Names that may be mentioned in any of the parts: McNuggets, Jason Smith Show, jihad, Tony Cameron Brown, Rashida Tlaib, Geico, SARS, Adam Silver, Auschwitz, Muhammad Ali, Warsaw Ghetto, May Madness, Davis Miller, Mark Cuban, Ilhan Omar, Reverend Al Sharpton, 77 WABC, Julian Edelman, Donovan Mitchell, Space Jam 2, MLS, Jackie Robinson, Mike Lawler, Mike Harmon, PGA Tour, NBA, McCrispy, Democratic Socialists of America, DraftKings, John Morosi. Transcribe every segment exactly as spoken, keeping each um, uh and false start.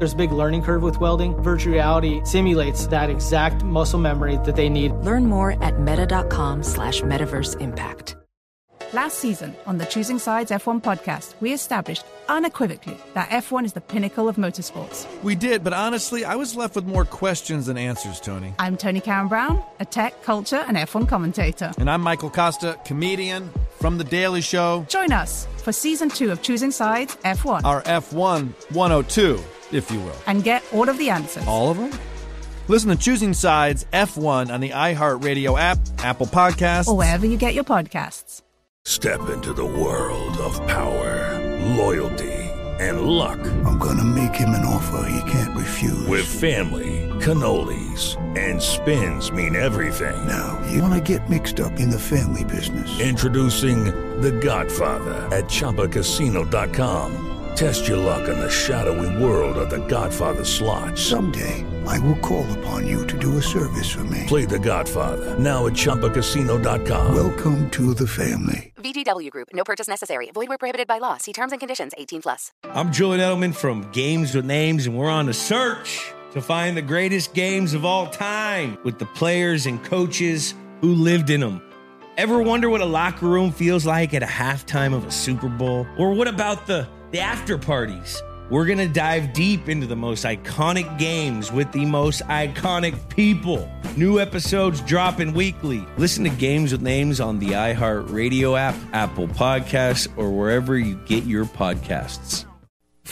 There's a big learning curve with welding. Virtual reality simulates that exact muscle memory that they need. Learn more at meta.com slash metaverse impact. Last season on the Choosing Sides F one podcast, we established unequivocally that F one is the pinnacle of motorsports. We did, but honestly, I was left with more questions than answers, Tony. I'm Tony Cameron Brown, a tech, culture, and F one commentator. And I'm Michael Costa, comedian from The Daily Show. Join us for season two of Choosing Sides F one. Our F one one oh two, if you will. And get all of the answers. All of them? Listen to Choosing Sides F one on the iHeartRadio app, Apple Podcasts, or wherever you get your podcasts. Step into the world of power, loyalty, and luck. I'm going to make him an offer he can't refuse. With family, cannolis, and spins mean everything. Now, you want to get mixed up in the family business. Introducing The Godfather at Chumpa Casino dot com. Test your luck in the shadowy world of The Godfather slot. Someday, I will call upon you to do a service for me. Play The Godfather now at Chumpa Casino dot com. Welcome to the family. V G W Group. No purchase necessary. Void where prohibited by law. See terms and conditions. eighteen plus. I'm Julian Edelman from Games with Names, and we're on a search to find the greatest games of all time with the players and coaches who lived in them. Ever wonder what a locker room feels like at a halftime of a Super Bowl? Or what about the, the after parties? We're going to dive deep into the most iconic games with the most iconic people. New episodes dropping weekly. Listen to Games with Names on the iHeartRadio app, Apple Podcasts, or wherever you get your podcasts.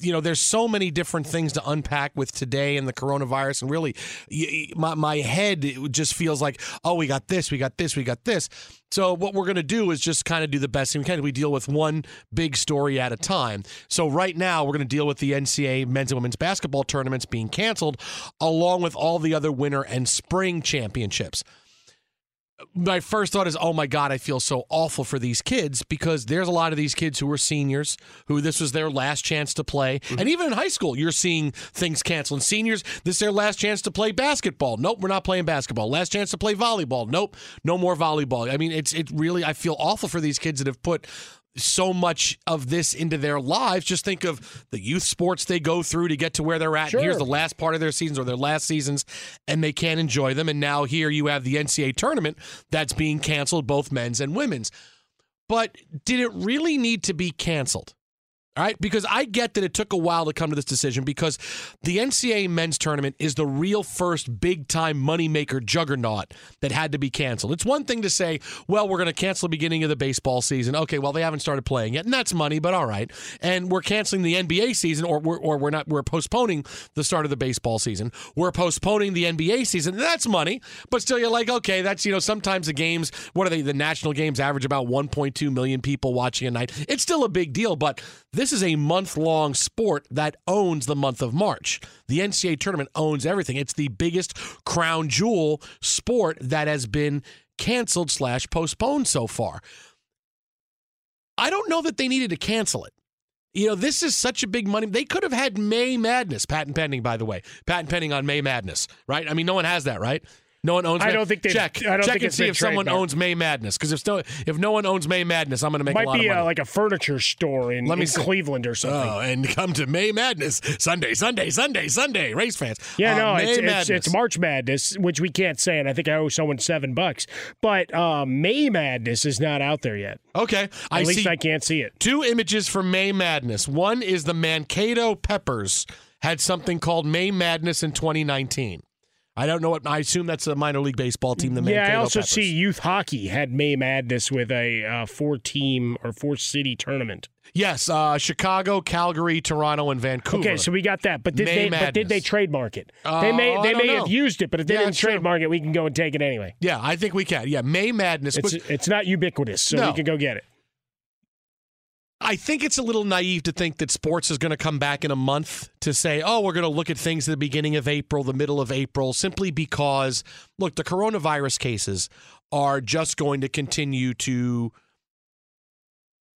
You know, there's so many different things to unpack with today and the coronavirus, and really, my my head just feels like, oh, we got this, we got this, we got this. So what we're going to do is just kind of do the best thing we can. We deal with one big story at a time. So right now, we're going to deal with the N C A A men's and women's basketball tournaments being canceled, along with all the other winter and spring championships. My first thought is, oh, my God, I feel so awful for these kids, because there's a lot of these kids who are seniors who this was their last chance to play. Mm-hmm. And even in high school, you're seeing things canceling. Seniors, this is their last chance to play basketball. Nope, we're not playing basketball. Last chance to play volleyball. Nope, no more volleyball. I mean, it's it really, I feel awful for these kids that have put so much of this into their lives. Just think of the youth sports they go through to get to where they're at. Sure. Here's the last part of their seasons or their last seasons, and they can't enjoy them. And now here you have the N C A A tournament that's being canceled, both men's and women's. But did it really need to be canceled? All right, because I get that it took a while to come to this decision, because the N C A A men's tournament is the real first big-time moneymaker juggernaut that had to be canceled. It's one thing to say, well, we're going to cancel the beginning of the baseball season. Okay, well, they haven't started playing yet, and that's money, but all right. And we're canceling the N B A season, or we're, or we're not. We're postponing the start of the baseball season. We're postponing the N B A season. That's money, but still you're like, okay, that's, you know, sometimes the games, what are they, the national games average about one point two million people watching a night. It's still a big deal, but this This is a month-long sport that owns the month of March. The N C A A tournament owns everything. It's the biggest crown jewel sport that has been canceled slash postponed so far. I don't know that they needed to cancel it. You know, this is such a big money. They could have had May Madness, patent pending, by the way. Patent pending on May Madness, right? I mean, no one has that, right? No one owns. I don't think they check. I don't check think and see if someone though. owns May Madness, because if still if no one owns May Madness, I'm going to make might a lot be of money. A, like a furniture store in, Let me in Cleveland or something. Oh, and come to May Madness Sunday, Sunday, Sunday, Sunday. Race fans. Yeah, uh, no, May it's, Madness. It's, it's March Madness, which we can't say, and I think I owe someone seven bucks. But uh, May Madness is not out there yet. Okay, at I least see I can't see it. Two images from May Madness. One is the Mankato Peppers had something called May Madness in twenty nineteen. I don't know what. I assume that's a minor league baseball team. The Mankato yeah, I also Peppers. see youth hockey had May Madness with a uh, four-team or four-city tournament. Yes, uh, Chicago, Calgary, Toronto, and Vancouver. Okay, so we got that. But did May they? Madness. But did they trademark it? Uh, they may. They may know. have used it, but if they yeah, didn't trademark true. it, we can go and take it anyway. Yeah, I think we can. Yeah, May Madness. It's, but, it's not ubiquitous, so no. we can go get it. I think it's a little naive to think that sports is going to come back in a month to say, oh, we're going to look at things at the beginning of April, the middle of April, simply because, look, the coronavirus cases are just going to continue to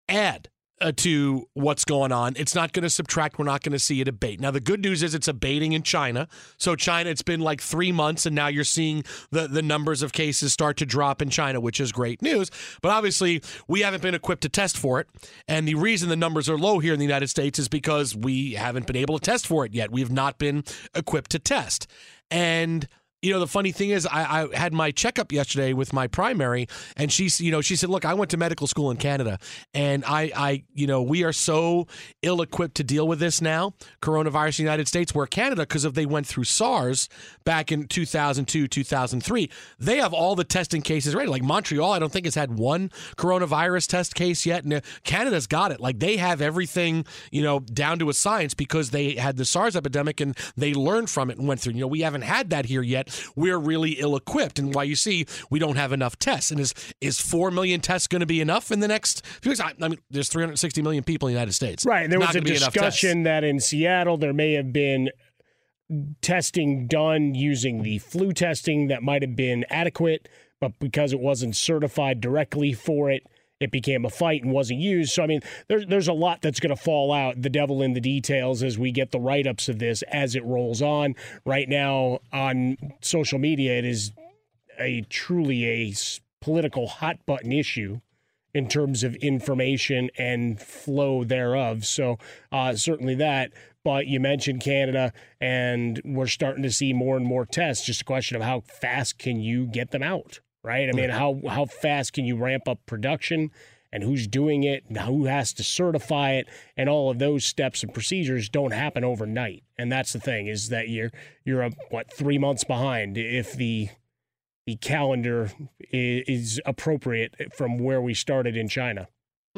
add uh, to what's going on. It's not going to subtract. We're not going to see it abate. Now, the good news is it's abating in China. So China, it's been like three months, and now you're seeing the, the numbers of cases start to drop in China, which is great news. But obviously, we haven't been equipped to test for it. And the reason the numbers are low here in the United States is because we haven't been able to test for it yet. We have not been equipped to test. And you know, the funny thing is I, I had my checkup yesterday with my primary, and she, you know, she said, look, I went to medical school in Canada, and I, I, you know, we are so ill-equipped to deal with this now, coronavirus in the United States, where Canada, because if they went through SARS back in two thousand two, two thousand three, they have all the testing cases ready. Like Montreal, I don't think has had one coronavirus test case yet, and Canada's got it. Like they have everything, you know, down to a science because they had the SARS epidemic, and they learned from it and went through. You know, we haven't had that here yet. We're really ill-equipped, and why you see we don't have enough tests. And is is four million tests going to be enough in the next few weeks? I, I mean, there's three hundred sixty million people in the United States. Right, and there was a discussion that in Seattle there may have been testing done using the flu testing that might have been adequate, but because it wasn't certified directly for it, it became a fight and wasn't used. So, I mean, there's, there's a lot that's going to fall out, the devil in the details, as we get the write-ups of this as it rolls on. Right now on social media, it is a truly a political hot-button issue in terms of information and flow thereof. So uh, certainly that. But you mentioned Canada, and we're starting to see more and more tests. Just a question of how fast can you get them out? Right? I mean, how how fast can you ramp up production, and who's doing it, and who has to certify it, and all of those steps and procedures don't happen overnight. And that's the thing, is that you're you're a, what three months behind if the the calendar is appropriate from where we started in China.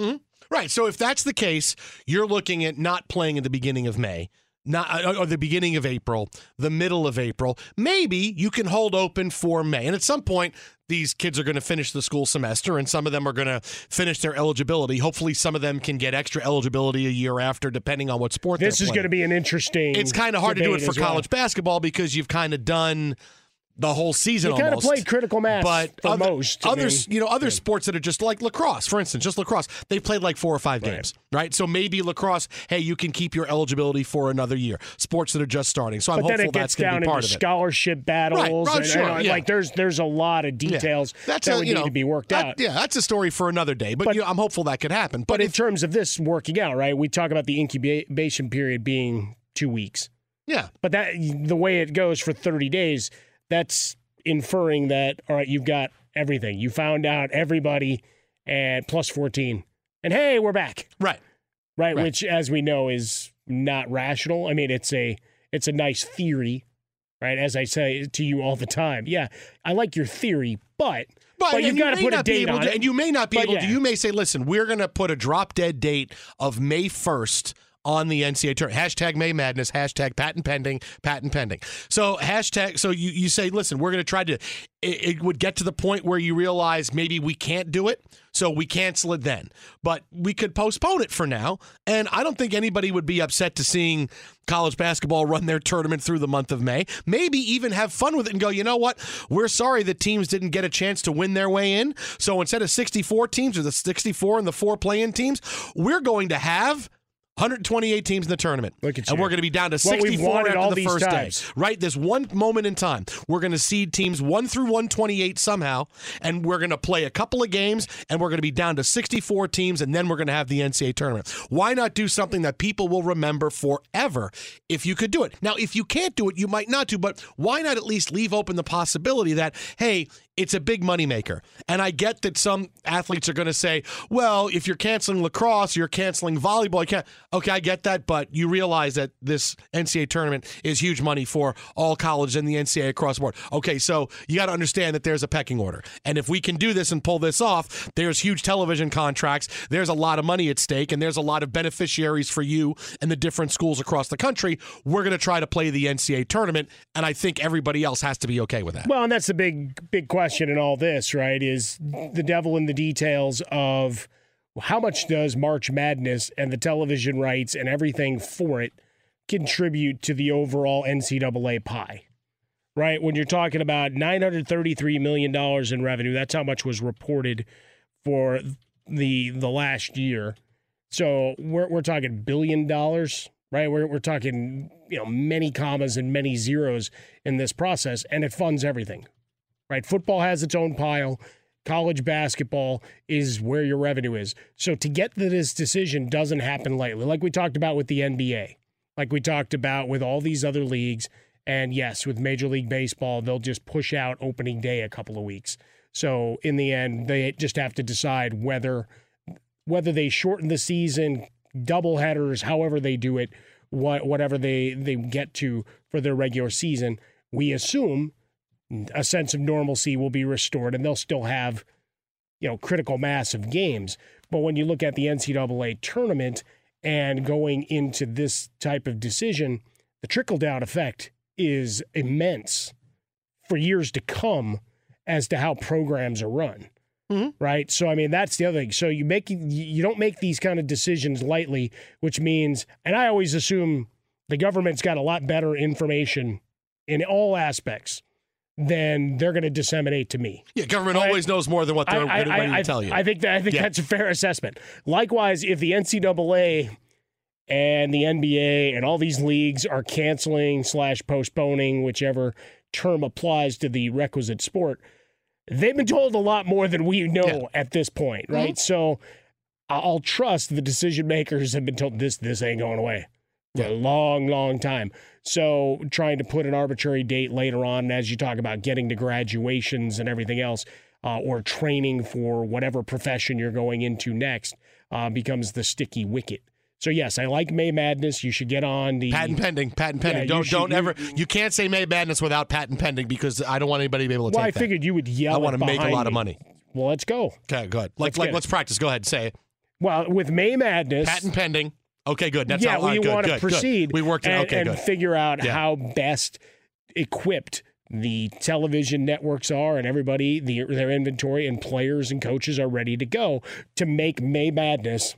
Mm-hmm. Right. So if that's the case, you're looking at not playing at the beginning of May. Not or the beginning of April, the middle of April. Maybe you can hold open for May. And at some point, these kids are going to finish the school semester, and some of them are going to finish their eligibility. Hopefully, some of them can get extra eligibility a year after, depending on what sport they're playing. This is going to be an interesting. It's kind of hard to do it for college basketball because you've kind of done the whole season almost. You kind of played critical mass but for other, most. Others, I mean, you know, other yeah. sports that are just like lacrosse, for instance, just lacrosse, they've played like four or five right. games, right? So maybe lacrosse, hey, you can keep your eligibility for another year. Sports that are just starting. So I'm but hopeful that's going to be part of it. But then it gets down into scholarship battles. Right. And, sure, and, and, yeah. Like there's there's a lot of details yeah. that's that a, would you know, need to be worked that, out. Yeah, that's a story for another day, but, but you know, I'm hopeful that could happen. But, but if, in terms of this working out, right, we talk about the incubation period being two weeks. Yeah. But that the way it goes for thirty days, that's inferring that, all right, you've got everything. You found out everybody at plus fourteen. And, hey, we're back. Right. Right, right. Which, as we know, is not rational. I mean, it's a it's a nice theory, right, as I say to you all the time. Yeah, I like your theory, but, but, but you've got you to put a date on to, it. And you may not be but able yeah. to. You may say, listen, we're going to put a drop-dead date of May first on the N C A A tournament. Hashtag May Madness, hashtag patent pending, patent pending. So hashtag, so you, you say, listen, we're going to try to, it, it would get to the point where you realize maybe we can't do it, so we cancel it then. But we could postpone it for now, and I don't think anybody would be upset to seeing college basketball run their tournament through the month of May. Maybe even have fun with it and go, you know what? We're sorry that teams didn't get a chance to win their way in, so instead of sixty-four teams, or the sixty-four and the four play-in teams, we're going to have one hundred twenty-eight teams in the tournament. Look at you. And we're going to be down to sixty-four after the first day. Right? This one moment in time, we're going to seed teams one through one twenty-eight somehow, and we're going to play a couple of games, and we're going to be down to sixty-four teams, and then we're going to have the N C A A tournament. Why not do something that people will remember forever if you could do it? Now, if you can't do it, you might not do, but why not at least leave open the possibility that, hey, it's a big moneymaker. And I get that some athletes are going to say, well, if you're canceling lacrosse, you're canceling volleyball. You can't. Okay, I get that, but you realize that this N C A A tournament is huge money for all colleges and the N C A A across the board. Okay, so you got to understand that there's a pecking order. And if we can do this and pull this off, there's huge television contracts, there's a lot of money at stake, and there's a lot of beneficiaries for you and the different schools across the country. We're going to try to play the N C A A tournament, and I think everybody else has to be okay with that. Well, and that's the big, big question. Question in all this, right, is the devil in the details of how much does March Madness and the television rights and everything for it contribute to the overall N C A A pie, right? When you're talking about nine hundred thirty-three million dollars in revenue, that's how much was reported for the the last year. So we're we're talking billion dollars, right? We're we're talking, you know, many commas and many zeros in this process, and it funds everything. Right, football has its own pile. College basketball is where your revenue is. So to get to this decision doesn't happen lightly, like we talked about with the N B A, like we talked about with all these other leagues. And yes, with Major League Baseball, they'll just push out opening day a couple of weeks. So in the end, they just have to decide whether whether they shorten the season, double headers, however they do it, what, whatever they, they get to for their regular season. We assume a sense of normalcy will be restored, and they'll still have, you know, critical mass of games. But when you look at the N C A A tournament and going into this type of decision, the trickle-down effect is immense for years to come as to how programs are run, mm-hmm. right? So, I mean, that's the other thing. So you make you don't make these kind of decisions lightly, which means, and I always assume the government's got a lot better information in all aspects then they're going to disseminate to me. Yeah, government I, always knows more than what they're I, ready I, to tell you. I think that, I think yeah. that's a fair assessment. Likewise, if the N C A A and the N B A and all these leagues are canceling slash postponing, whichever term applies to the requisite sport, they've been told a lot more than we know yeah. at this point, right? Mm-hmm. So I'll trust the decision makers have been told this, this ain't going away. For a long, long time. So trying to put an arbitrary date later on, as you talk about getting to graduations and everything else, uh, or training for whatever profession you're going into next, uh, becomes the sticky wicket. So, yes, I like May Madness. You should get on the... Patent pending, patent pending. Yeah, don't should, don't you, ever... You can't say May Madness without patent pending because I don't want anybody to be able to well, take that. Well, I figured that. You would yell I want to make a lot me. Of money. Well, let's go. Okay, go ahead. Like, let's, like, let's practice. Go ahead and say it. Well, with May Madness... Patent pending. Okay, good. That's yeah, how we want to proceed. Good. We worked it. And, okay, and good. Figure out yeah. how best equipped the television networks are, and everybody, the, their inventory, and players and coaches are ready to go to make May Madness.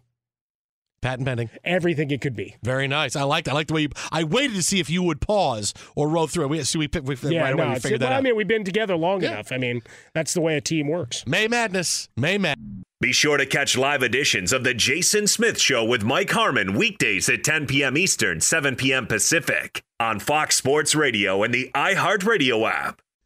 Patent pending. Everything it could be. Very nice. I liked. I liked the way you. I waited to see if you would pause or roll through it. We see. We, we, we yeah, right away no, we figured that well, out. I mean, we've been together long yeah. enough. I mean, that's the way a team works. May Madness. May Madness. Be sure to catch live editions of The Jason Smith Show with Mike Harmon weekdays at ten p.m. Eastern, seven p.m. Pacific on Fox Sports Radio and the iHeartRadio app.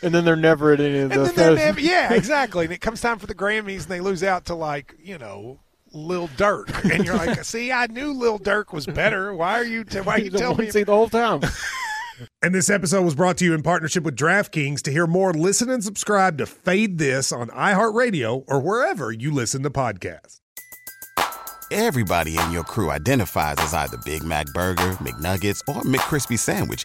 And then they're never at any of those. And then they're never, yeah, exactly. And it comes time for the Grammys, and they lose out to, like, you know, Lil Durk. And you're like, see, I knew Lil Durk was better. Why are you t- Why are you telling me? See the whole time. And this episode was brought to you in partnership with DraftKings. To hear more, listen and subscribe to Fade This on iHeartRadio or wherever you listen to podcasts. Everybody in your crew identifies as either Big Mac Burger, McNuggets, or McCrispy Sandwich.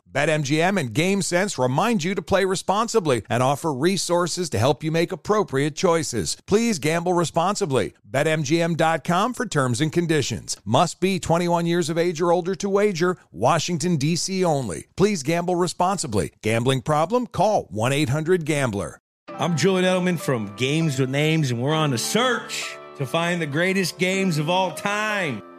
BetMGM and GameSense remind you to play responsibly and offer resources to help you make appropriate choices. Please gamble responsibly. Bet M G M dot com for terms and conditions. Must be twenty-one years of age or older to wager. Washington, D C only. Please gamble responsibly. Gambling problem? Call one eight hundred gambler. I'm Julian Edelman from Games with Names, and we're on the search to find the greatest games of all time.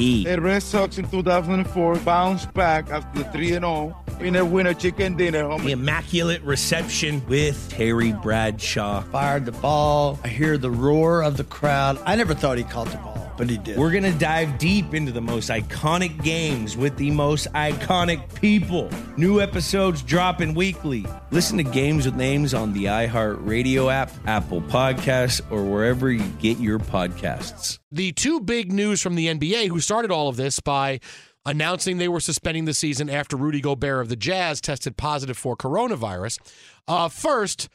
The Red Sox in two thousand four bounced back after three and oh in a winner chicken dinner. Homie. The Immaculate Reception with Terry Bradshaw. Fired the ball. I hear the roar of the crowd. I never thought he caught the ball, but he did. We're going to dive deep into the most iconic games with the most iconic people. New episodes dropping weekly. Listen to Games with Names on the iHeartRadio app, Apple Podcasts, or wherever you get your podcasts. The two big news from the N B A, who started all of this by announcing they were suspending the season after Rudy Gobert of the Jazz tested positive for coronavirus. Uh, first,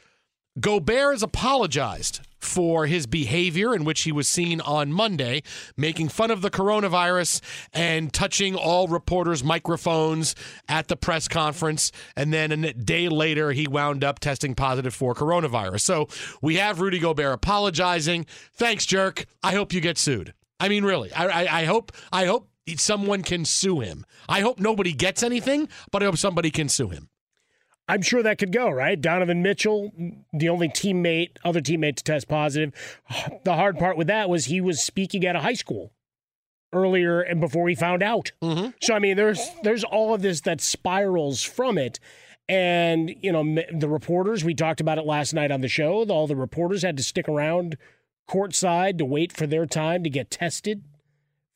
Gobert has apologized for his behavior in which he was seen on Monday, making fun of the coronavirus and touching all reporters' microphones at the press conference. And then a day later, he wound up testing positive for coronavirus. So we have Rudy Gobert apologizing. Thanks, jerk. I hope you get sued. I mean, really, I, I, I hope I hope someone can sue him. I hope nobody gets anything, but I hope somebody can sue him. I'm sure that could go, right? Donovan Mitchell, the only teammate, other teammate to test positive. The hard part with that was he was speaking at a high school earlier and before he found out. Mm-hmm. So, I mean, there's there's all of this that spirals from it. And, you know, the reporters, we talked about it last night on the show, all the reporters had to stick around courtside to wait for their time to get tested.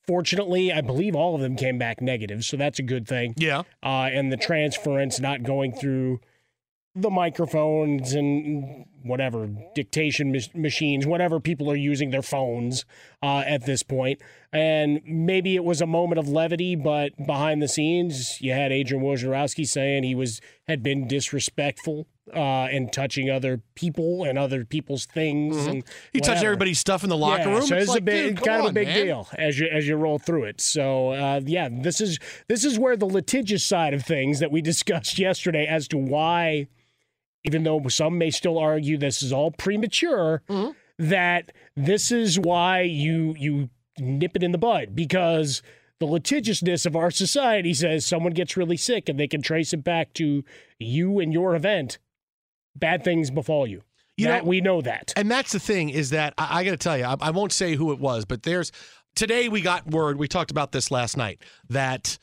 Fortunately, I believe all of them came back negative, so that's a good thing. Yeah. Uh, and the transference not going through the microphones and whatever, dictation mach- machines, whatever people are using, their phones uh, at this point. And maybe it was a moment of levity, but behind the scenes, you had Adrian Wojnarowski saying he was had been disrespectful uh, and touching other people and other people's things. Mm-hmm. And he whatever. touched everybody's stuff in the locker yeah, room. So it's, it's like, a big, dude, kind on, of a big man. deal as you as you roll through it. So uh, yeah, this is this is where the litigious side of things that we discussed yesterday as to why. Even though some may still argue this is all premature, mm-hmm. that this is why you you nip it in the bud, because the litigiousness of our society says someone gets really sick and they can trace it back to you and your event. Bad things befall you. You that, know, we know that. And that's the thing is that I, I got to tell you, I, I won't say who it was, but there's today we got word. We talked about this last night that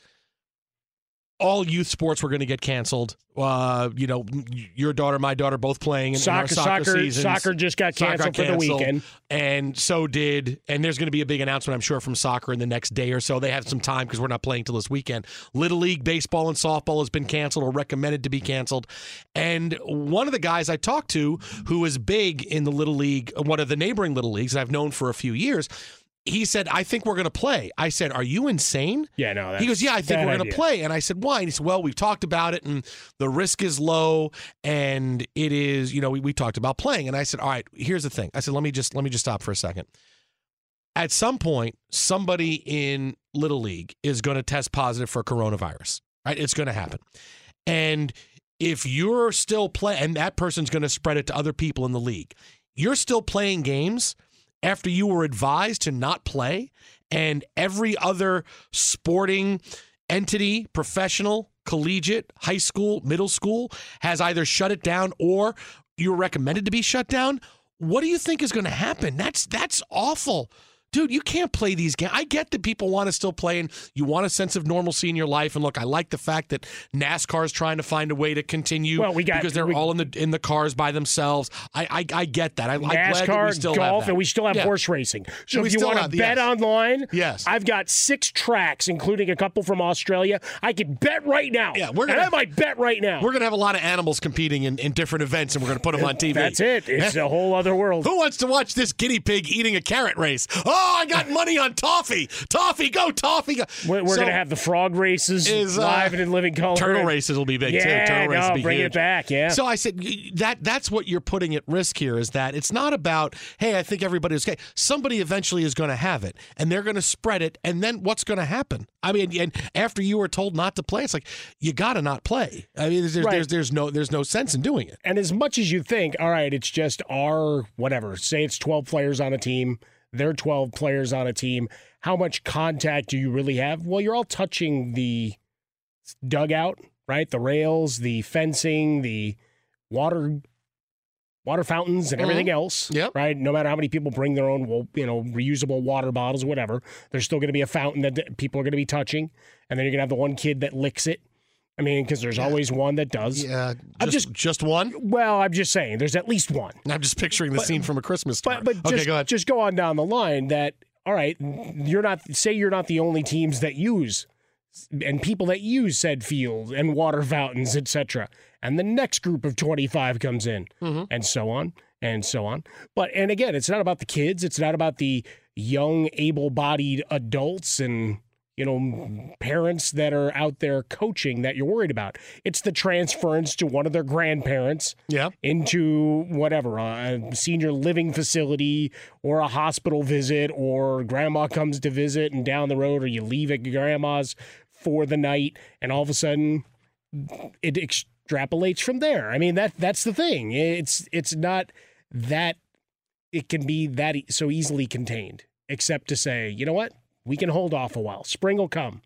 all youth sports were going to get canceled. Uh, you know, your daughter, my daughter, both playing in soccer, our soccer, soccer seasons. Soccer just got canceled, got canceled for the weekend. And so did, and there's going to be a big announcement, I'm sure, from soccer in the next day or so. They have some time because we're not playing till this weekend. Little League baseball and softball has been canceled or recommended to be canceled. And one of the guys I talked to who is big in the Little League, one of the neighboring Little Leagues that I've known for a few years, he said, I think we're going to play. I said, are you insane? Yeah, no. He goes, yeah, I think we're going to play. And I said, why? And he said, well, we've talked about it, and the risk is low, and it is, you know, we, we talked about playing. And I said, all right, here's the thing. I said, let me just let me just stop for a second. At some point, somebody in Little League is going to test positive for coronavirus, right? It's going to happen. And if you're still playing, and that person's going to spread it to other people in the league, you're still playing games after you were advised to not play, and every other sporting entity, professional, collegiate, high school, middle school, has either shut it down or you're recommended to be shut down, what do you think is going to happen? That's that's awful. Dude, you can't play these games. I get that people want to still play and you want a sense of normalcy in your life. And look, I like the fact that NASCAR is trying to find a way to continue well, we got, because they're we, all in the in the cars by themselves. I I, I get that. I NASCAR, I'm glad that we still golf, have that. And we still have yeah. horse racing. So if you want to bet yes. online, yes. I've got six tracks, including a couple from Australia. I can bet right now. Yeah, we're gonna, and I might bet right now. We're going to have a lot of animals competing in, in different events, and we're going to put them on T V. That's it. It's yeah. a whole other world. Who wants to watch this guinea pig eating a carrot race? Oh, Oh, I got money on Toffee. Toffee, go, Toffee. Go. We're, we're so, going to have the frog races is, uh, live and in living color. Turtle races will be big, yeah, too. Turtle no, races will be bring huge. it back, yeah. So I said, that that's what you're putting at risk here is that it's not about, hey, I think everybody's okay. Somebody eventually is going to have it, and they're going to spread it, and then what's going to happen? I mean, and after you were told not to play, it's like, you got to not play. I mean, there's, right. there's, there's, no, there's no sense in doing it. And as much as you think, all right, it's just our whatever, say it's twelve players on a team, they're twelve players on a team. How much contact do you really have? Well, you're all touching the dugout, right? The rails, the fencing, the water water fountains and everything else, yep. right? No matter how many people bring their own, you know, reusable water bottles, whatever, there's still going to be a fountain that people are going to be touching, and then you're going to have the one kid that licks it. I mean, because there's yeah. always one that does. Yeah, just, I'm just just one. Well, I'm just saying, there's at least one. I'm just picturing the but, scene from A Christmas Story. But, but okay, just, go ahead. Just go on down the line. That all right? You're not say you're not the only teams that use and people that use said field and water fountains, et cetera. And the next group of twenty-five comes in, mm-hmm. and so on and so on. But and again, it's not about the kids. It's not about the young, able-bodied adults and. You know, parents that are out there coaching that you're worried about. It's the transference to one of their grandparents yeah. into whatever, a senior living facility or a hospital visit or grandma comes to visit and down the road or you leave at grandma's for the night and all of a sudden it extrapolates from there. I mean, that that's the thing. It's, it's not that it can be that e- so easily contained, except to say, you know what? We can hold off a while. Spring will come.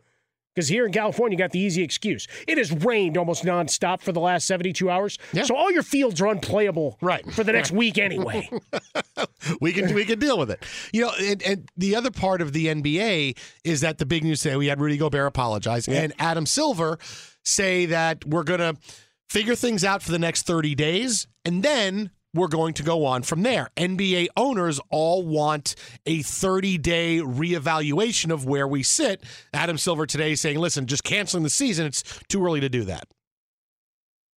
Because here in California, you got the easy excuse. It has rained almost nonstop for the last seventy-two hours. Yeah. So all your fields are unplayable right. for the next yeah. week anyway. we can we can deal with it. You know, and, and the other part of the N B A is that the big news today, we had Rudy Gobert apologize yeah. and Adam Silver say that we're going to figure things out for the next thirty days, and then we're going to go on from there. N B A owners all want a thirty-day reevaluation of where we sit. Adam Silver today saying, listen, just canceling the season, it's too early to do that.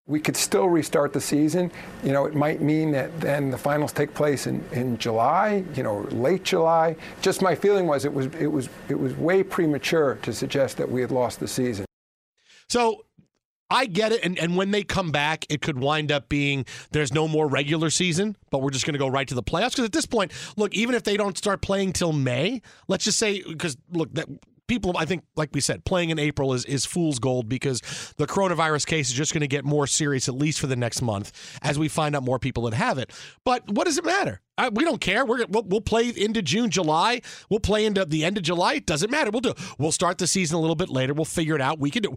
We could still restart the season. You know, it might mean that then the finals take place in, in July, you know, late July. Just my feeling was it was it was it was way premature to suggest that we had lost the season. So I get it, and, and when they come back, it could wind up being there's no more regular season, but we're just going to go right to the playoffs. Because at this point, look, even if they don't start playing till May, let's just say, because look, that people, I think, like we said, playing in April is, is fool's gold because the coronavirus case is just going to get more serious, at least for the next month, as we find out more people that have it. But what does it matter? I, we don't care. We're, we'll, we'll play into June, July. We'll play into the end of July. It doesn't matter. We'll do. We'll start the season a little bit later. We'll figure it out. We can do.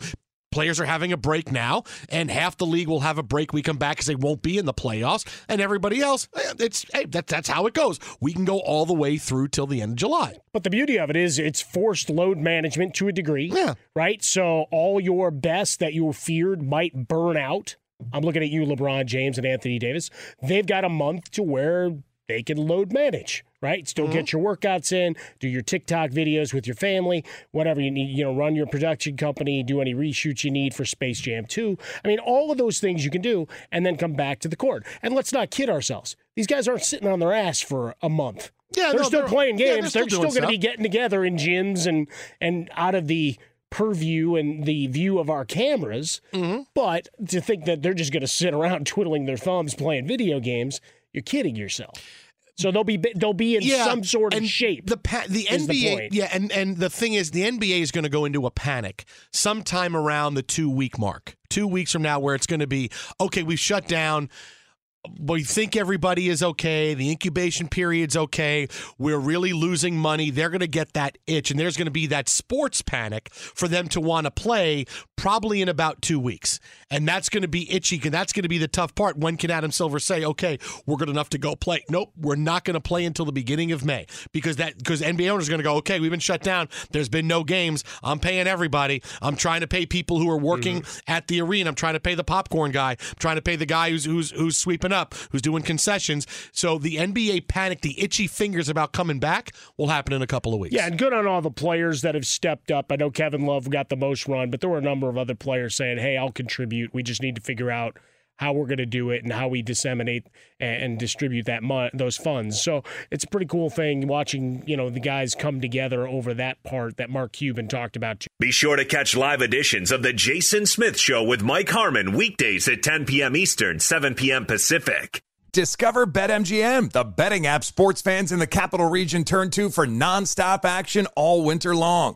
Players are having a break now, and half the league will have a break. We come back because they won't be in the playoffs, and everybody else, it's hey, that, that's how it goes. We can go all the way through till the end of July. But the beauty of it is it's forced load management to a degree, yeah. right? So all your best that you feared might burn out. I'm looking at you, LeBron James and Anthony Davis. They've got a month to where they can load manage. Right? Still mm-hmm. get your workouts in, do your TikTok videos with your family, whatever you need, you know, run your production company, do any reshoots you need for Space Jam two. I mean, all of those things you can do and then come back to the court. And let's not kid ourselves. These guys aren't sitting on their ass for a month. Yeah, They're no, still they're, playing games. Yeah, they're still, still going to be getting together in gyms and, and out of the purview and the view of our cameras. Mm-hmm. But to think that they're just going to sit around twiddling their thumbs playing video games, you're kidding yourself. So they'll be they'll be in yeah, some sort of and shape. The pa- the N B A, the yeah, and, and the thing is, the N B A is going to go into a panic sometime around the two week mark, two weeks from now, where it's going to be okay. We've shut down. We think everybody is okay. The incubation period's okay. We're really losing money. They're going to get that itch, and there's going to be that sports panic for them to want to play probably in about two weeks. And that's going to be itchy, and that's going to be the tough part. When can Adam Silver say, okay, we're good enough to go play? Nope, we're not going to play until the beginning of May because that because N B A owners are going to go, okay, we've been shut down. There's been no games. I'm paying everybody. I'm trying to pay people who are working mm. at the arena. I'm trying to pay the popcorn guy. I'm trying to pay the guy who's who's, who's sweeping up, who's doing concessions. So the N B A panic, the itchy fingers about coming back will happen in a couple of weeks. Yeah, and good on all the players that have stepped up. I know Kevin Love got the most run, but there were a number of other players saying, hey, I'll contribute. We just need to figure out how we're going to do it and how we disseminate and distribute that mon- those funds. So it's a pretty cool thing watching, you know, the guys come together over that part that Mark Cuban talked about too. Be sure to catch live editions of The Jason Smith Show with Mike Harmon weekdays at ten p.m. Eastern, seven p.m. Pacific. Discover BetMGM, the betting app sports fans in the capital region turn to for nonstop action all winter long.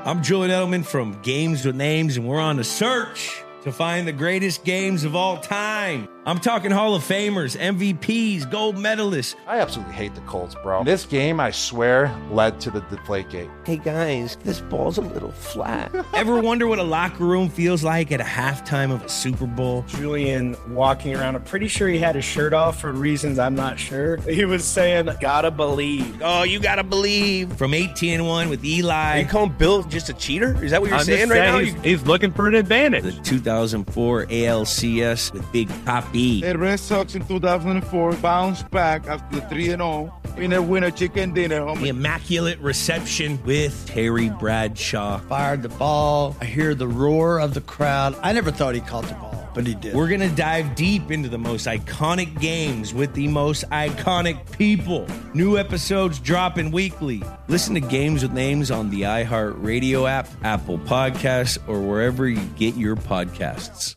I'm Julian Edelman from Games with Names, and we're on the search to find the greatest games of all time. I'm talking Hall of Famers, M V Ps, gold medalists. I absolutely hate the Colts, bro. This game, I swear, led to the Deflategate. Hey, guys, this ball's a little flat. Ever wonder what a locker room feels like at a halftime of a Super Bowl? Julian walking around, I'm pretty sure he had his shirt off for reasons I'm not sure. He was saying, gotta believe. Oh, you gotta believe. From eighteen and one with Eli. Are you calling Bill just a cheater? Is that what you're I'm saying right saying now? He's, he's looking for an advantage. The two thousand four A L C S with Big Papi. The Red Sox in two thousand four bounced back after three and oh. Winner, winner, chicken dinner, homie. The Immaculate Reception with Terry Bradshaw. Fired the ball. I hear the roar of the crowd. I never thought he caught the ball, but he did. We're going to dive deep into the most iconic games with the most iconic people. New episodes dropping weekly. Listen to Games with Names on the iHeartRadio app, Apple Podcasts, or wherever you get your podcasts.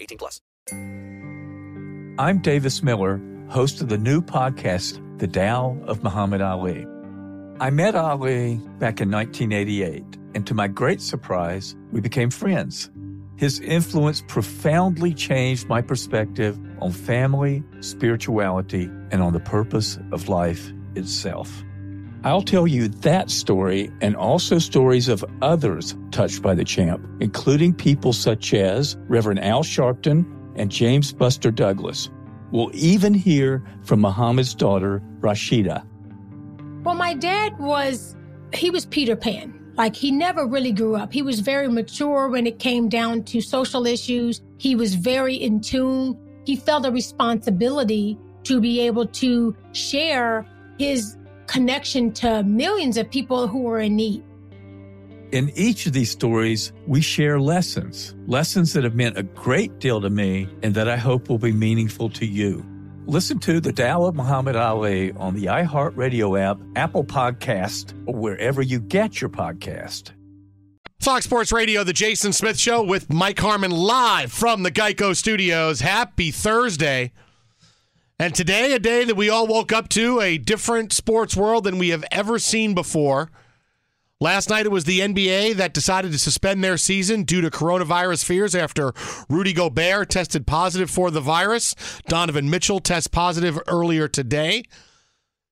eighteen plus. I'm Davis Miller, host of the new podcast, The Tao of Muhammad Ali. I met Ali back in nineteen eighty-eight, and to my great surprise, we became friends. His influence profoundly changed my perspective on family, spirituality, and on the purpose of life itself. I'll tell you that story and also stories of others touched by the champ, including people such as Reverend Al Sharpton and James Buster Douglas. We'll even hear from Muhammad's daughter, Rashida. Well, my dad was, he was Peter Pan. Like, he never really grew up. He was very mature when it came down to social issues. He was very in tune. He felt a responsibility to be able to share his connection to millions of people who were in need. In each of these stories, we share lessons, lessons that have meant a great deal to me and that I hope will be meaningful to you. Listen to The Tao of Muhammad Ali on the iHeartRadio app, Apple Podcast, or wherever you get your podcast. Fox Sports Radio, The Jason Smith Show with Mike Harmon live from the Geico Studios. Happy Thursday. And today, a day that we all woke up to, a different sports world than we have ever seen before. Last night, it was the N B A that decided to suspend their season due to coronavirus fears after Rudy Gobert tested positive for the virus. Donovan Mitchell tests positive earlier today.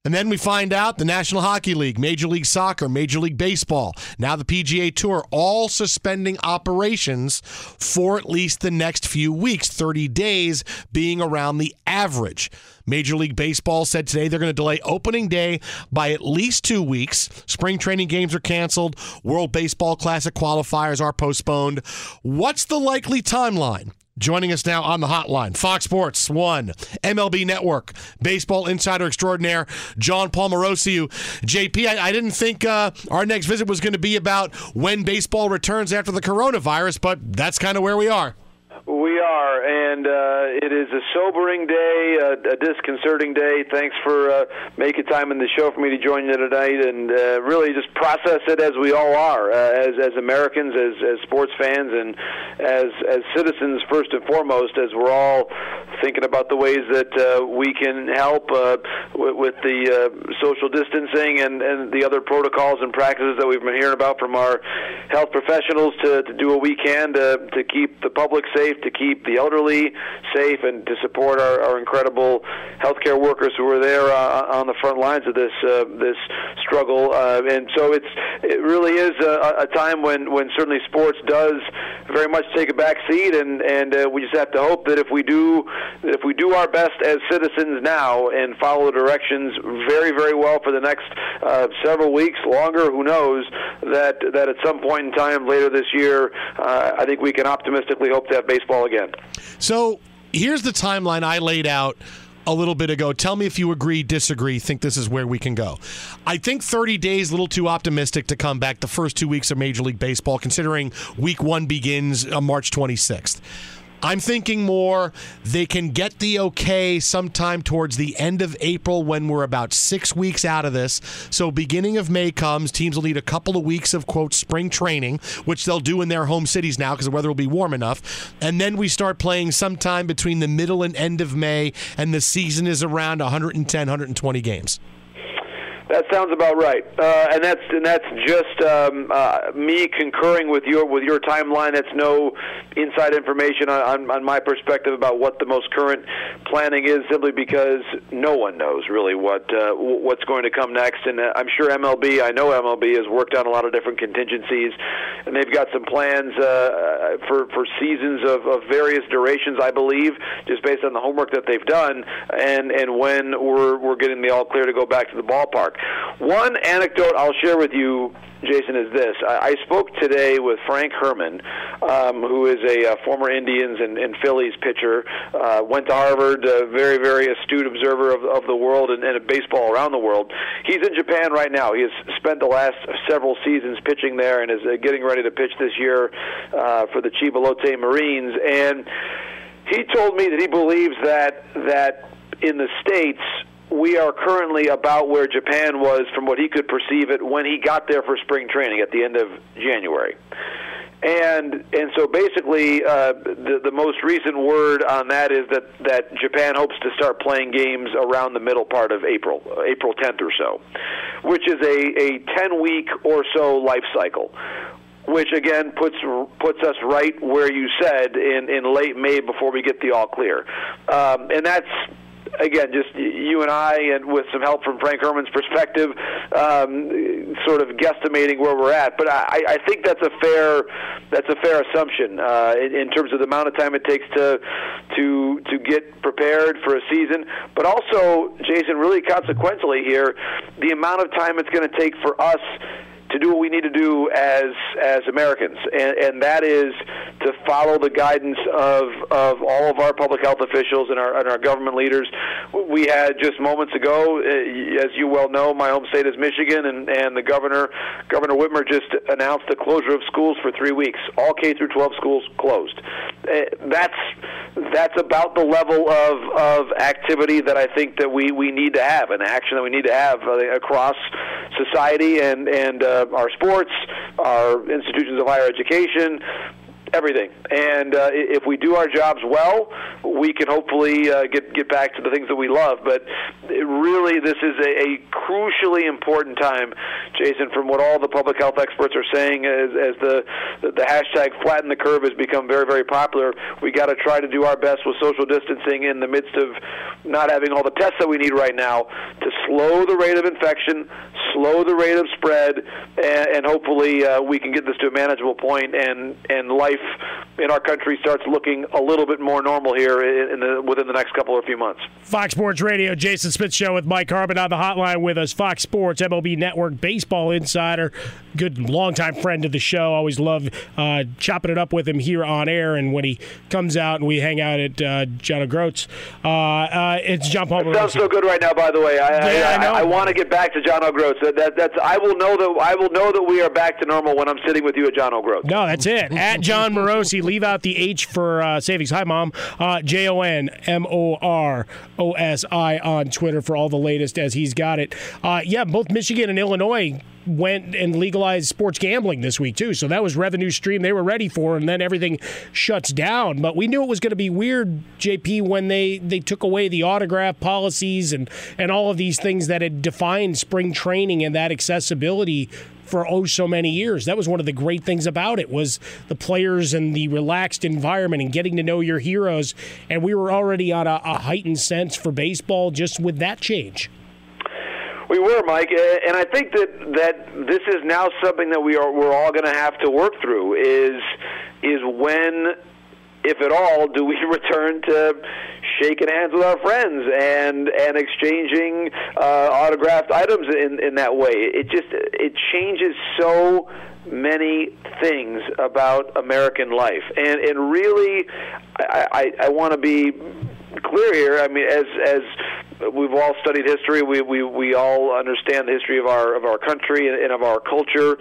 And then we find out the National Hockey League, Major League Soccer, Major League Baseball, now the P G A Tour, all suspending operations for at least the next few weeks, thirty days being around the average. Major League Baseball said today they're going to delay opening day by at least two weeks. Spring training games are canceled. World Baseball Classic qualifiers are postponed. What's the likely timeline? Joining us now on the hotline, Fox Sports one, M L B Network, baseball insider extraordinaire, John Palmerosiu. J P, I, I didn't think uh, our next visit was going to be about when baseball returns after the coronavirus, but that's kind of where we are. We are, and uh, it is a sobering day, a, a disconcerting day. Thanks for uh, making time in the show for me to join you tonight, and uh, really just process it as we all are, uh, as as Americans, as, as sports fans, and as as citizens first and foremost, as we're all thinking about the ways that uh, we can help uh, w- with the uh, social distancing and, and the other protocols and practices that we've been hearing about from our health professionals to, to do what we can to, to keep the public safe, to keep the elderly safe, and to support our, our incredible healthcare workers who are there uh, on the front lines of this uh, this struggle. Uh, and so it's it really is a, a time when, when certainly sports does very much take a back seat, and and uh, we just have to hope that if we do that if we do our best as citizens now and follow the directions very very well for the next uh, several weeks longer, who knows, that that at some point in time later this year, uh, I think we can optimistically hope to have baseball again. So here's the timeline I laid out a little bit ago. Tell me if you agree, disagree, think this is where we can go. I think thirty days, a little too optimistic to come back the first two weeks of Major League Baseball, considering week one begins on March twenty-sixth. I'm thinking more they can get the okay sometime towards the end of April when we're about six weeks out of this. So beginning of May comes, teams will need a couple of weeks of, quote, spring training, which they'll do in their home cities now because the weather will be warm enough. And then we start playing sometime between the middle and end of May, and the season is around one hundred ten, one hundred twenty games. That sounds about right, uh, and that's and that's just um, uh, me concurring with your with your timeline. That's no inside information on, on, on my perspective about what the most current planning is, simply because no one knows really what uh, what's going to come next. And I'm sure M L B, I know M L B has worked on a lot of different contingencies, and they've got some plans uh, for for seasons of, of various durations, I believe, just based on the homework that they've done, and and when we're we're getting the all clear to go back to the ballpark. One anecdote I'll share with you, Jason, is this. I, I spoke today with Frank Herman, um, who is a uh, former Indians and, and Phillies pitcher, uh, went to Harvard, a very, very astute observer of, of the world and, and of baseball around the world. He's in Japan right now. He has spent the last several seasons pitching there and is uh, getting ready to pitch this year uh, for the Chibolote Marines. And he told me that he believes that that in the States, we are currently about where Japan was from what he could perceive it when he got there for spring training at the end of January. And and so basically uh, the, the most recent word on that is that, that Japan hopes to start playing games around the middle part of April, April tenth or so, which is a, a ten-week or so life cycle, which again puts puts us right where you said in, in late May before we get the all clear. Um, and that's... Again, just you and I, and with some help from Frank Herman's perspective, um, sort of guesstimating where we're at. But I, I think that's a fair that's a fair assumption uh, in, in terms of the amount of time it takes to to to get prepared for a season. But also, Jason, really consequentially here, the amount of time it's going to take for us to do what we need to do as as Americans, and, and that is to follow the guidance of of all of our public health officials and our and our government leaders. We had just moments ago, as you well know, my home state is Michigan, and, and the governor, Governor Whitmer, just announced the closure of schools for three weeks. All K through twelve schools closed. That's that's about the level of, of activity that I think that we, we need to have, and action that we need to have across society and and. Uh, our sports, our institutions of higher education, everything. And uh, if we do our jobs well, we can hopefully uh, get get back to the things that we love. But really, this is a, a crucially important time, Jason, from what all the public health experts are saying, as, as the, the, the hashtag flatten the curve has become very, very popular. We got to try to do our best with social distancing in the midst of not having all the tests that we need right now to slow the rate of infection, slow the rate of spread, and, and hopefully uh, we can get this to a manageable point and, and life in our country starts looking a little bit more normal here in the, within the next couple or few months. Fox Sports Radio, Jason Smith Show with Mike Harmon on the hotline with us. Fox Sports, M L B Network, baseball insider, good longtime friend of the show. Always love uh, chopping it up with him here on air, and when he comes out and we hang out at uh, John O'Groats. Uh, uh, it's John Paul. It sounds so good right now, by the way. I, yeah, I, I, I, I want to get back to John O'Groats. That, that, that's I will know that I will know that we are back to normal when I'm sitting with you at John O'Groats. No, that's it. At John Morosi, leave out the H for uh, savings. Hi, Mom. Uh, J O N M O R O S I on Twitter for all the latest as he's got it. Uh, yeah, both Michigan and Illinois went and legalized sports gambling this week, too. So that was revenue stream they were ready for, and then everything shuts down. But we knew it was going to be weird, J P, when they, they took away the autograph policies and, and all of these things that had defined spring training and that accessibility for oh so many years. That was one of the great things about it, was the players and the relaxed environment and getting to know your heroes. And we were already on a, a heightened sense for baseball just with that change. We were, Mike, and I think that, that this is now something that we are we're all going to have to work through is is when, if at all, do we return to shaking hands with our friends and and exchanging uh, autographed items in, in that way? It just it changes so many things about American life, and and really, I I, I want to be clear here. I mean, as as we've all studied history, we we we all understand the history of our of our country and of our culture.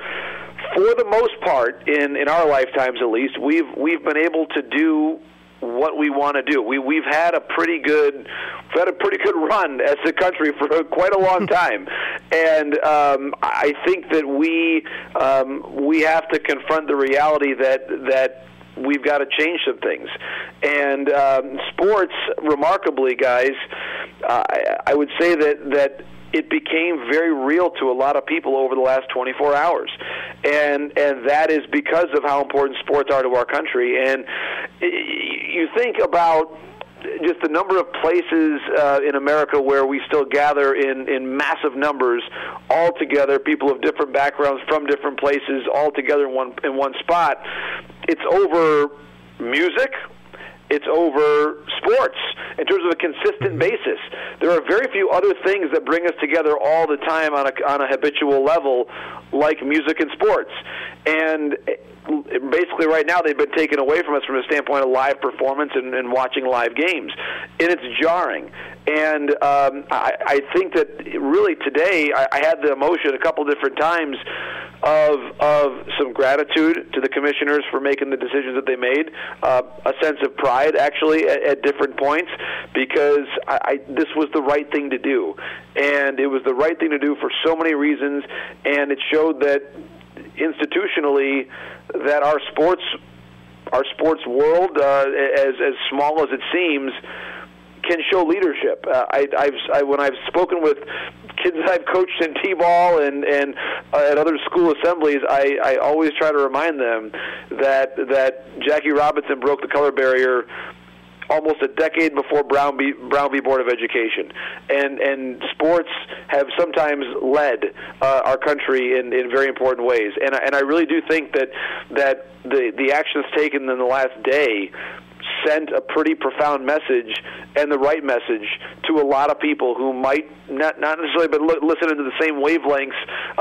For the most part, in, in our lifetimes at least, we've we've been able to do what we want to do. We we've had a pretty good we've had a pretty good run as a country for quite a long time, and um, I think that we um, we have to confront the reality that that. We've got to change some things. And um, sports, remarkably, guys, uh, I, I would say that, that it became very real to a lot of people over the last twenty-four hours. And and that is because of how important sports are to our country. And you think about just the number of places uh, in America where we still gather in, in massive numbers all together, people of different backgrounds from different places all together in one in one spot. It's over music. It's over sports in terms of a consistent basis. There are very few other things that bring us together all the time on a, on a habitual level like music and sports. And basically right now they've been taken away from us from a standpoint of live performance and, and watching live games. And it's jarring. And um, I, I think that really today I, I had the emotion a couple different times of of some gratitude to the commissioners for making the decisions that they made, uh, a sense of pride actually at, at different points because I, I, this was the right thing to do. And it was the right thing to do for so many reasons, and it showed that institutionally that our sports our sports world, uh, as as small as it seems, can show leadership. Uh, I, I've I, when I've spoken with kids that I've coached in t-ball and and uh, at other school assemblies, I, I always try to remind them that that Jackie Robinson broke the color barrier almost a decade before Brown v. Brown v. Board of Education, and and sports have sometimes led uh, our country in, in very important ways, and I, and I really do think that that the the actions taken in the last day sent a pretty profound message, and the right message, to a lot of people who might not not necessarily but li- listening to the same wavelengths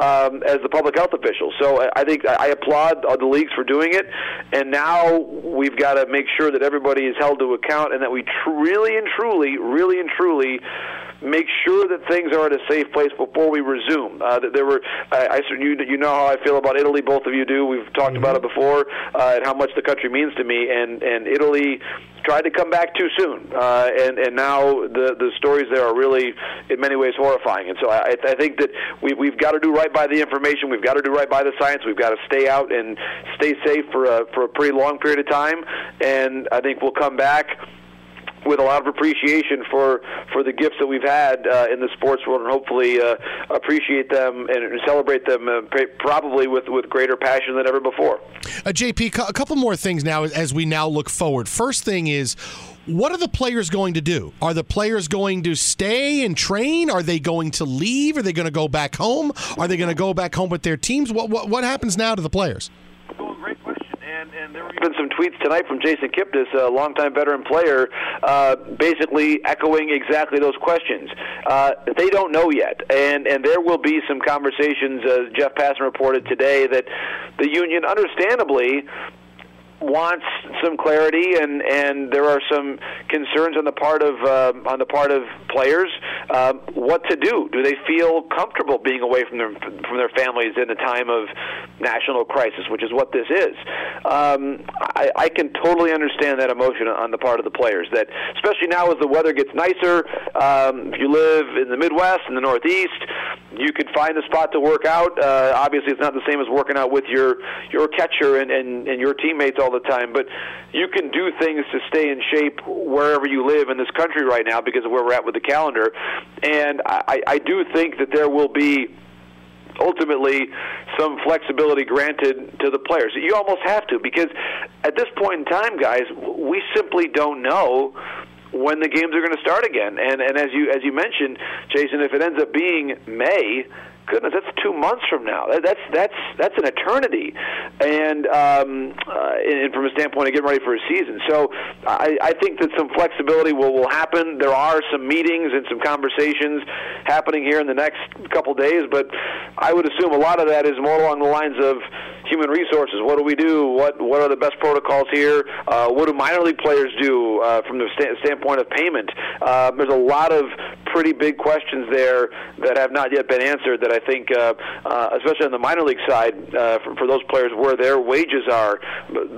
um, as the public health officials. So I think I applaud the leagues for doing it, and now we've got to make sure that everybody is held to account and that we tr- really and truly, really and truly make sure that things are at a safe place before we resume. Uh, there were, I, I you, you know how I feel about Italy. Both of you do. We've talked mm-hmm. about it before, uh, and how much the country means to me. And and Italy tried to come back too soon, uh, and and now the the stories there are really, in many ways, horrifying. And so I, I think that we we've got to do right by the information. We've got to do right by the science. We've got to stay out and stay safe for a for a pretty long period of time. And I think we'll come back with a lot of appreciation for, for the gifts that we've had uh, in the sports world, and hopefully uh, appreciate them and celebrate them uh, probably with, with greater passion than ever before. Uh, J P, a couple more things now as we now look forward. First thing is, what are the players going to do? Are the players going to stay and train? Are they going to leave? Are they going to go back home? Are they going to go back home with their teams? What what, what happens now to the players? Well, great question. And, and there have been some tweets tonight from Jason Kipnis, a longtime veteran player, uh, basically echoing exactly those questions. Uh, they don't know yet, and, and there will be some conversations, as Jeff Passan reported today, that the union, understandably, wants some clarity, and, and there are some concerns on the part of uh, on the part of players uh, what to do. Do they feel comfortable being away from their from their families in a time of national crisis, which is what this is? Um, I, I can totally understand that emotion on the part of the players. That especially now as the weather gets nicer, um, if you live in the Midwest and the Northeast, you could find a spot to work out. Uh, obviously, it's not the same as working out with your your catcher and, and, and your teammates all the time, but you can do things to stay in shape wherever you live in this country right now because of where we're at with the calendar. And I, I do think that there will be ultimately some flexibility granted to the players. You almost have to, because at this point in time, guys, we simply don't know when the games are going to start again. And and as you as you mentioned, Jason, if it ends up being May, goodness, that's two months from now. That's that's that's an eternity, and um, uh, and from a standpoint of getting ready for a season. So I, I think that some flexibility will, will happen. There are some meetings and some conversations happening here in the next couple days, but I would assume a lot of that is more along the lines of human resources. What do we do? What what are the best protocols here? Uh, what do minor league players do uh, from the st- standpoint of payment? Uh, there's a lot of pretty big questions there that have not yet been answered that I think, uh, uh, especially on the minor league side, uh, for, for those players where their wages are,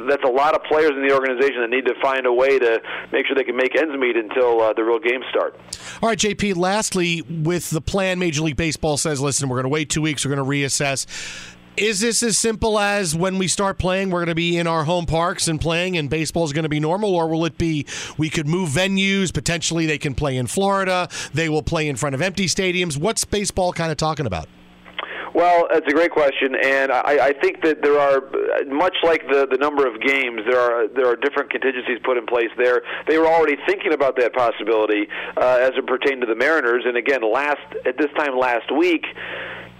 that's a lot of players in the organization that need to find a way to make sure they can make ends meet until uh, the real games start. All right, J P, lastly, with the plan, Major League Baseball says, listen, we're going to wait two weeks, we're going to reassess. Is this as simple as when we start playing, we're going to be in our home parks and playing and baseball is going to be normal, or will it be we could move venues, potentially they can play in Florida, they will play in front of empty stadiums? What's baseball kind of talking about? Well, that's a great question, and I, I think that there are, much like the, the number of games, there are there are different contingencies put in place there. They were already thinking about that possibility uh, as it pertained to the Mariners, and again, last at this time last week,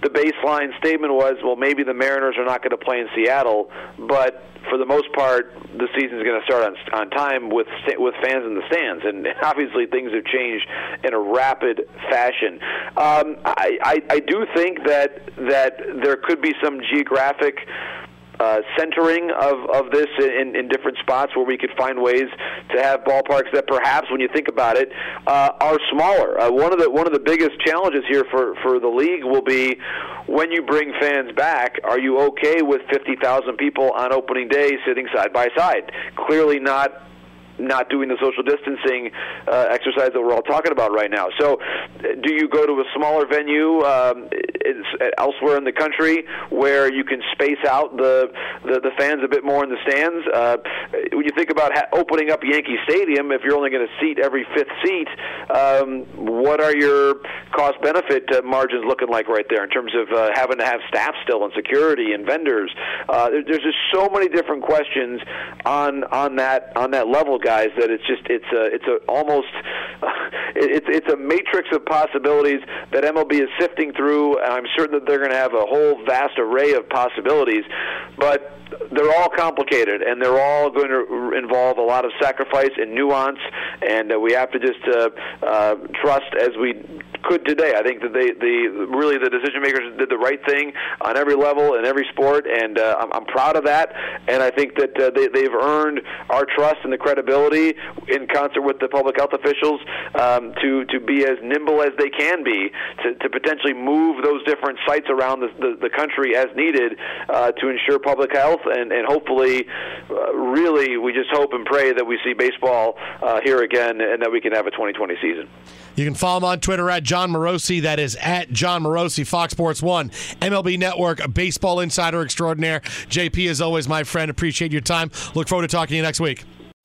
the baseline statement was, well, maybe the Mariners are not going to play in Seattle, but for the most part, the season is going to start on on time with with fans in the stands, and obviously things have changed in a rapid fashion. Um, I, I I do think that that there could be some geographic Uh, centering of, of this in, in different spots where we could find ways to have ballparks that perhaps, when you think about it, uh, are smaller. Uh, one of the one of the biggest challenges here for, for the league will be when you bring fans back, are you okay with fifty thousand people on opening day sitting side by side? Clearly not. Not doing the social distancing uh, exercise that we're all talking about right now. So do you go to a smaller venue um, elsewhere in the country where you can space out the, the, the fans a bit more in the stands? Uh, when you think about ha- opening up Yankee Stadium, if you're only going to seat every fifth seat, um, what are your cost-benefit margins looking like right there in terms of uh, having to have staff still and security and vendors? Uh, there, there's just so many different questions on on that on that level, guys, that it's just it's a it's a almost it's it's a matrix of possibilities that M L B is sifting through, and I'm certain that they're going to have a whole vast array of possibilities, but they're all complicated and they're all going to involve a lot of sacrifice and nuance, and uh, we have to just uh, uh, trust as we could today. I think that they the really the decision makers did the right thing on every level in every sport, and uh, I'm, I'm proud of that, and I think that uh, they, they've earned our trust and the credibility in concert with the public health officials um, to to be as nimble as they can be to, to potentially move those different sites around the, the, the country as needed uh, to ensure public health. And, and hopefully, uh, really, we just hope and pray that we see baseball uh, here again and that we can have a twenty twenty season. You can follow him on Twitter at John Morosi. That is at John Morosi, Fox Sports one, M L B Network, a baseball insider extraordinaire. J P, as always, my friend, appreciate your time. Look forward to talking to you next week.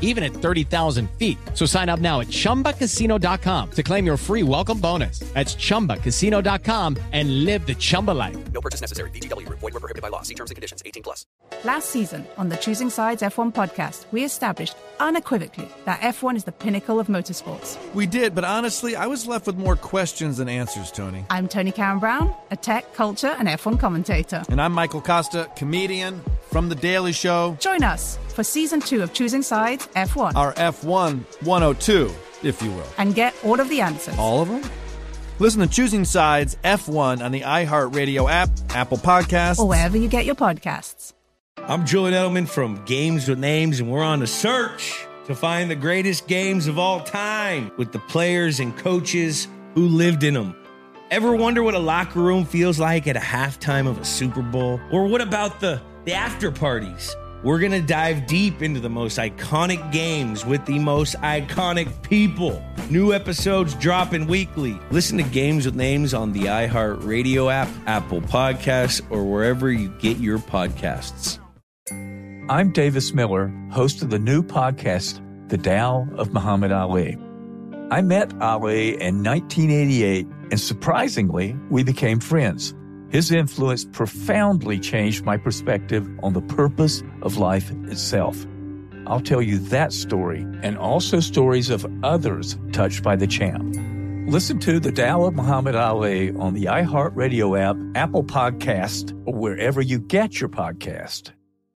even at thirty thousand feet. So sign up now at Chumba Casino dot com to claim your free welcome bonus. That's Chumba Casino dot com and live the Chumba life. No purchase necessary. V G W Group. Void where prohibited by law. See terms and conditions. eighteen plus. Last season on the Choosing Sides F one podcast, we established unequivocally that F one is the pinnacle of motorsports. We did, but honestly, I was left with more questions than answers, Tony. I'm Tony Cameron Brown, a tech, culture, and F one commentator. And I'm Michael Costa, comedian from The Daily Show. Join us for season two of Choosing Sides F one. Our F one one oh two, if you will. And get all of the answers. All of them? Listen to Choosing Sides F one on the iHeartRadio app, Apple Podcasts, or wherever you get your podcasts. I'm Julian Edelman from Games with Names, and we're on the search to find the greatest games of all time with the players and coaches who lived in them. Ever wonder what a locker room feels like at a halftime of a Super Bowl? Or what about the, the after parties? We're going to dive deep into the most iconic games with the most iconic people. New episodes dropping weekly. Listen to Games with Names on the iHeartRadio app, Apple Podcasts, or wherever you get your podcasts. I'm Davis Miller, host of the new podcast, The Tao of Muhammad Ali. I met Ali in nineteen eighty-eight. And surprisingly, we became friends. His influence profoundly changed my perspective on the purpose of life itself. I'll tell you that story and also stories of others touched by the champ. Listen to The Tao of Muhammad Ali on the iHeartRadio app, Apple Podcast, or wherever you get your podcast.